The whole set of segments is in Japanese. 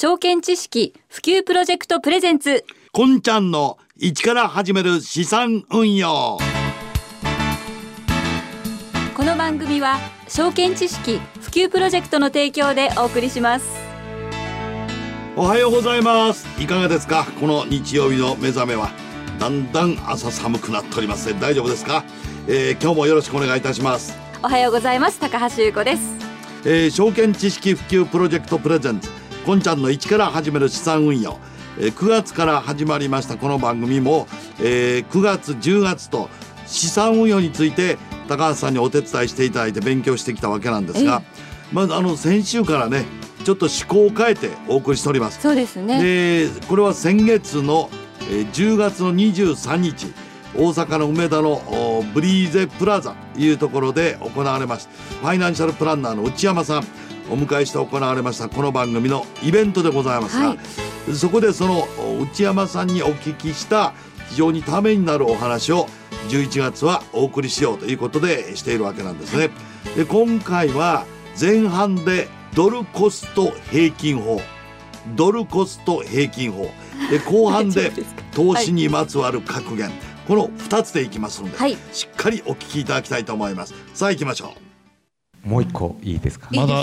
証券知識普及プロジェクトプレゼンツ、こんちゃんの一から始める資産運用。この番組は証券知識普及プロジェクトの提供でお送りします。おはようございます。いかがですか？この日曜日の目覚めはだんだん朝寒くなっておりますね。大丈夫ですか？今日もよろしくお願いいたします。おはようございます。高橋優子です。証券知識普及プロジェクトプレゼンツ、こんちゃんの一から始める資産運用、9月から始まりましたこの番組も、9月10月と資産運用について高橋さんにお手伝いしていただいて勉強してきたわけなんですが、まず先週からねちょっと趣向を変えてお送りしております。そうですね。これは先月の10月の23日大阪の梅田のブリーゼプラザというところで行われました。ファイナンシャルプランナーの内山さんお迎えして行われましたこの番組のイベントでございますが、はい、そこでその内山さんにお聞きした非常にためになるお話を11月はお送りしようということでしているわけなんですね。で、今回は前半でドルコスト平均法、ドルコスト平均法で、後半で投資にまつわる格言、はい、この2つでいきますので、はい、しっかりお聞きいただきたいと思います。さあ行きましょう。もう一個いいですか？まだ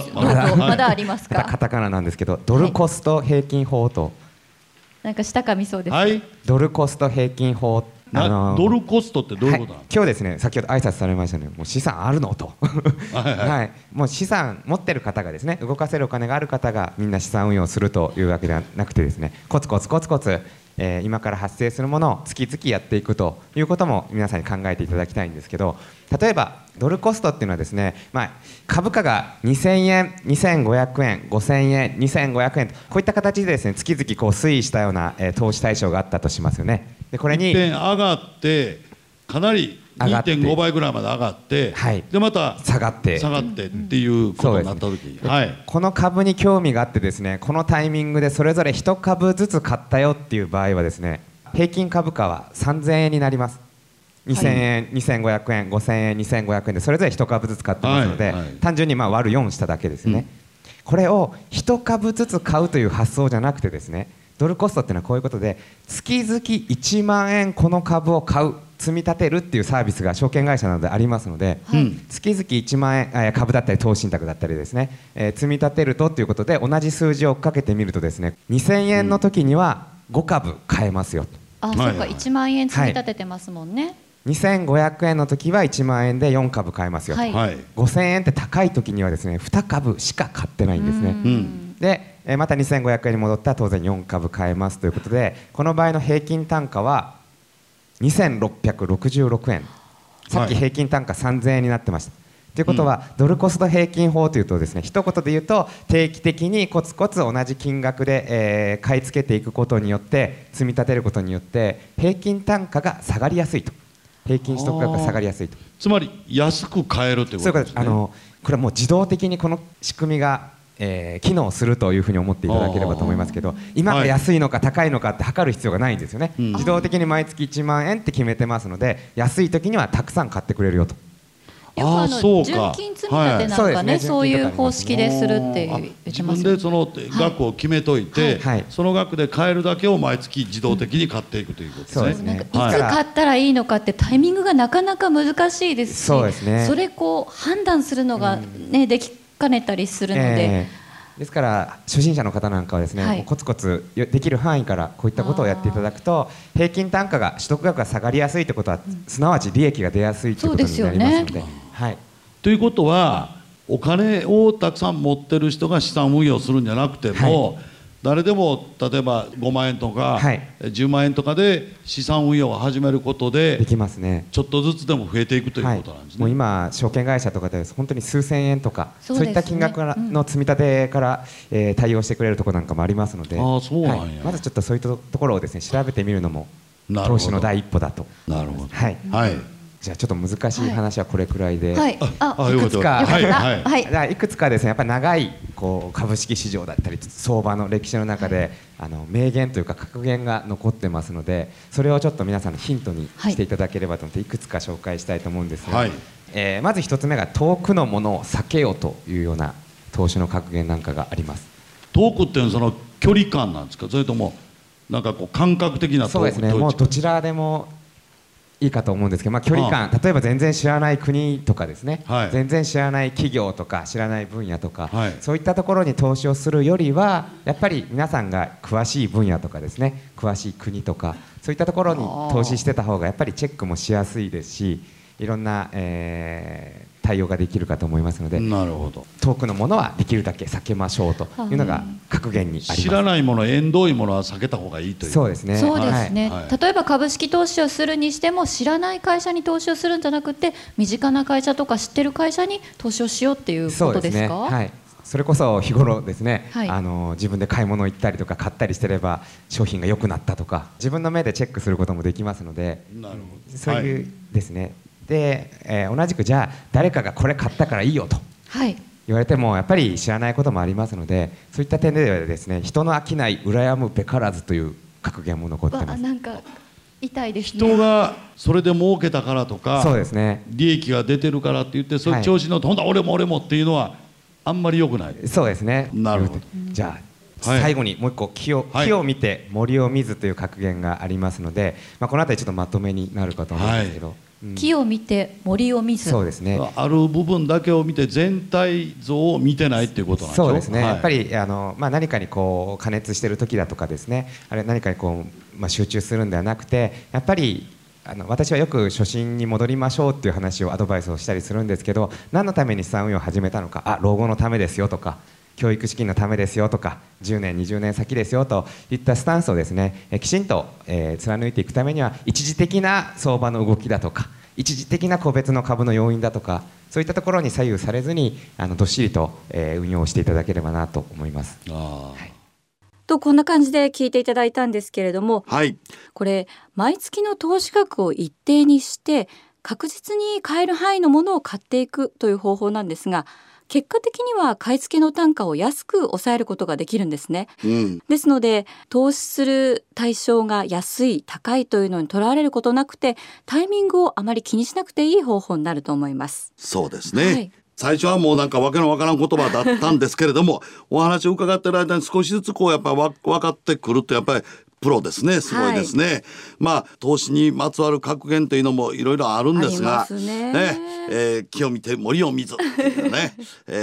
ありますか？カタカナなんですけど、ドルコスト平均法と、はい、なんか下かみそうですね、はい、ドルコスト平均法、ドルコストってどういうことなの？はい、今日ですね、先ほど挨拶されましたね、もう資産あるのとはい、はいはい、もう資産持ってる方がですね、動かせるお金がある方がみんな資産運用するというわけではなくてですね、コツコツコツコツ、今から発生するものを月々やっていくということも皆さんに考えていただきたいんですけど、例えばドルコストっていうのはですね、株価が2000円、2500円、5000円、2500円とこういった形でですね、月々こう推移したような、投資対象があったとしますよね。でこれに1点上がってかなり 2.5 倍ぐらいまで上がって、はい、でまた下がってっていうことになった時に、うん、はい、この株に興味があってですね、このタイミングでそれぞれ1株ずつ買ったよっていう場合はですね、平均株価は3000円になります。2000円、2500円、5000円、2500円でそれぞれ1株ずつ買ってますので、はいはい、単純に割る4しただけですね、うん、これを1株ずつ買うという発想じゃなくてですね、ドルコストっていうのはこういうことで、月々1万円この株を買う、積み立てるっていうサービスが証券会社などでありますので、はい、月々1万円株だったり投資信託だったりですね、積み立てるとっていうことで同じ数字を追っかけてみるとですね、2000円の時には5株買えますよと、うん、あ、そうか、1万円積み立ててますもんね、はい、2500円の時は1万円で4株買えますよと、はい、5000円って高い時にはですね2株しか買ってないんですね。でまた2500円に戻ったら当然4株買えますということで、この場合の平均単価は2666円、さっき平均単価3000円になってました、はい、ということは、うん、ドルコスト平均法というとですね、一言で言うと定期的にコツコツ同じ金額で、買い付けていくことによって、積み立てることによって平均単価が下がりやすいと、平均取得額が下がりやすいと、つまり安く買えるということですね。そういうことです。これはもう自動的にこの仕組みが、機能するというふうに思っていただければと思いますけど、今が安いのか高いのかって測る必要がないんですよね、はい、自動的に毎月1万円って決めてますので、安い時にはたくさん買ってくれるよと。よく純金積み立てなんかね、はい、そういう方式でするって言ってます。自分でその額を決めといて、はい、その額で買えるだけを毎月自動的に買っていくということですね。そうですね。なんかいつ買ったらいいのかってタイミングがなかなか難しいですし、そうですね、それこう判断するのが、ね、できかねたりするので、ですから初心者の方なんかはですね、はい、コツコツできる範囲からこういったことをやっていただくと、平均単価が、取得額が下がりやすいということは、うん、すなわち利益が出やすいということになりますの で、はい、ということはお金をたくさん持ってる人が資産運用するんじゃなくても、はい、誰でも例えば5万円とか、はい、10万円とかで資産運用を始めることでできますね。ちょっとずつでも増えていくということなんですね、はい、もう今証券会社とかで本当に数千円とかそう、ね、そういった金額からの積み立てから、対応してくれるところなんかもありますので、あ、そうなんや、はい、まずちょっとそういったところをですね調べてみるのも投資の第一歩だと。なるほど、はい、はい、じゃあちょっと難しい話はこれくらいで、はい、いくつかですね、やっぱり長いこう株式市場だったり相場の歴史の中で、はい、名言というか格言が残ってますので、それをちょっと皆さんのヒントにしていただければと思って、いくつか紹介したいと思うんですが、はい、まず1つ目が遠くのものを避けようというような投資の格言なんかがあります。遠くっていうのはその距離感なんですか、それともなんかこう感覚的な。そうですね、もうどちらでもいいかと思うんですけど、まあ、距離感、例えば全然知らない国とかですね、はい、全然知らない企業とか知らない分野とか、はい、そういったところに投資をするよりはやっぱり皆さんが詳しい分野とかですね、詳しい国とかそういったところに投資してた方がやっぱりチェックもしやすいですし、いろんな、対応ができるかと思いますので、なるほど、遠くのものはできるだけ避けましょうというのが格言にあります。知らないもの、縁遠いものは避けた方がいいという。そうですね。そうですね。はい、例えば株式投資をするにしても、知らない会社に投資をするんじゃなくて、身近な会社とか知ってる会社に投資をしようっていうことですか。そうですね。はい。それこそ日頃ですね、はい、自分で買い物行ったりとか買ったりしてれば商品が良くなったとか、自分の目でチェックすることもできますので、なるほど、そういうですね。はい、で同じくじゃあ誰かがこれ買ったからいいよと言われても、やっぱり知らないこともありますので、そういった点ではですね、人の商い羨むべからずという格言も残ってます。なんか痛いですね。人がそれで儲けたからとか、そうですね、利益が出てるからって言って、そういう調子に乗って、はい、ほんと俺も俺もっていうのはあんまり良くない。そうですね。なるほど。じゃあ最後にもう一個、木を見て森を見ずという格言がありますので、まあ、この辺りちょっとまとめになるかと思うんですけど、はい、木を見て森を見ず。そうですね、ある部分だけを見て全体像を見てないっていうことなんでしょう。そうですね、はい、やっぱりまあ、何かにこう加熱してる時だとかですね、あれ何かにこう、まあ、集中するんではなくて、やっぱり私はよく初心に戻りましょうっていう話をアドバイスをしたりするんですけど、何のために資産運用を始めたのか、あ、老後のためですよとか、教育資金のためですよとか、10年20年先ですよといったスタンスをですね、きちんと貫いていくためには、一時的な相場の動きだとか、一時的な個別の株の要因だとか、そういったところに左右されずにどっしりと運用していただければなと思います。あー、はい、とこんな感じで聞いていただいたんですけれども、はい、これ毎月の投資額を一定にして確実に買える範囲のものを買っていくという方法なんですが、結果的には買い付けの単価を安く抑えることができるんですね、うん、ですので投資する対象が安い高いというのにとらわれることなくて、タイミングをあまり気にしなくていい方法になると思います。そうですね、はい、最初はもうなんかわけのわからん言葉だったんですけれどもお話を伺ってる間に少しずつこうやっぱり分かってくると、やっぱりプロですね、すごいですね、はい、まあ投資にまつわる格言というのもいろいろあるんですが、木を見て森を見ずっていうね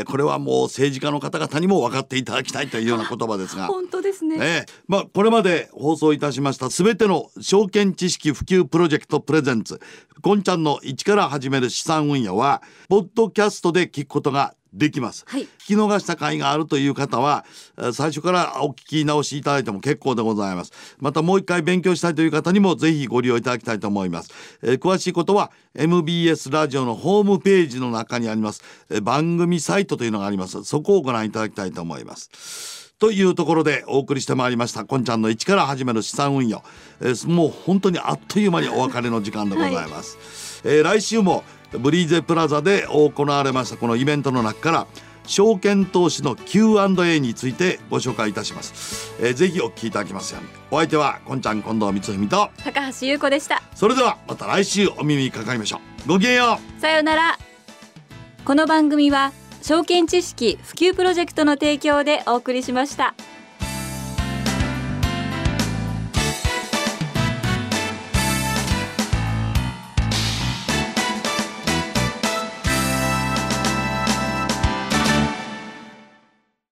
これはもう政治家の方々にも分かっていただきたいというような言葉ですが本当ですね、まあ、これまで放送いたしましたすべての証券知識普及プロジェクトプレゼンツ、こんちゃんの一から始める資産運用はポッドキャストで聞くことができます、はい、聞き逃した回があるという方は最初からお聞き直しいただいても結構でございます。またもう一回勉強したいという方にもぜひご利用いただきたいと思います、詳しいことは MBS ラジオのホームページの中にあります、番組サイトというのがあります。そこをご覧いただきたいと思います。というところでお送りしてまいりましたこんちゃんの一から始める資産運用、もう本当にあっという間にお別れの時間でございます、はい、来週もブリーゼプラザで行われましたこのイベントの中から証券投資の Q&A についてご紹介いたします、ぜひお聞きいただきますように。お相手はこんちゃん近藤光文と高橋優子でした。それではまた来週お耳にかかりましょう。ごきげんよう、さようなら。この番組は証券知識普及プロジェクトの提供でお送りしました。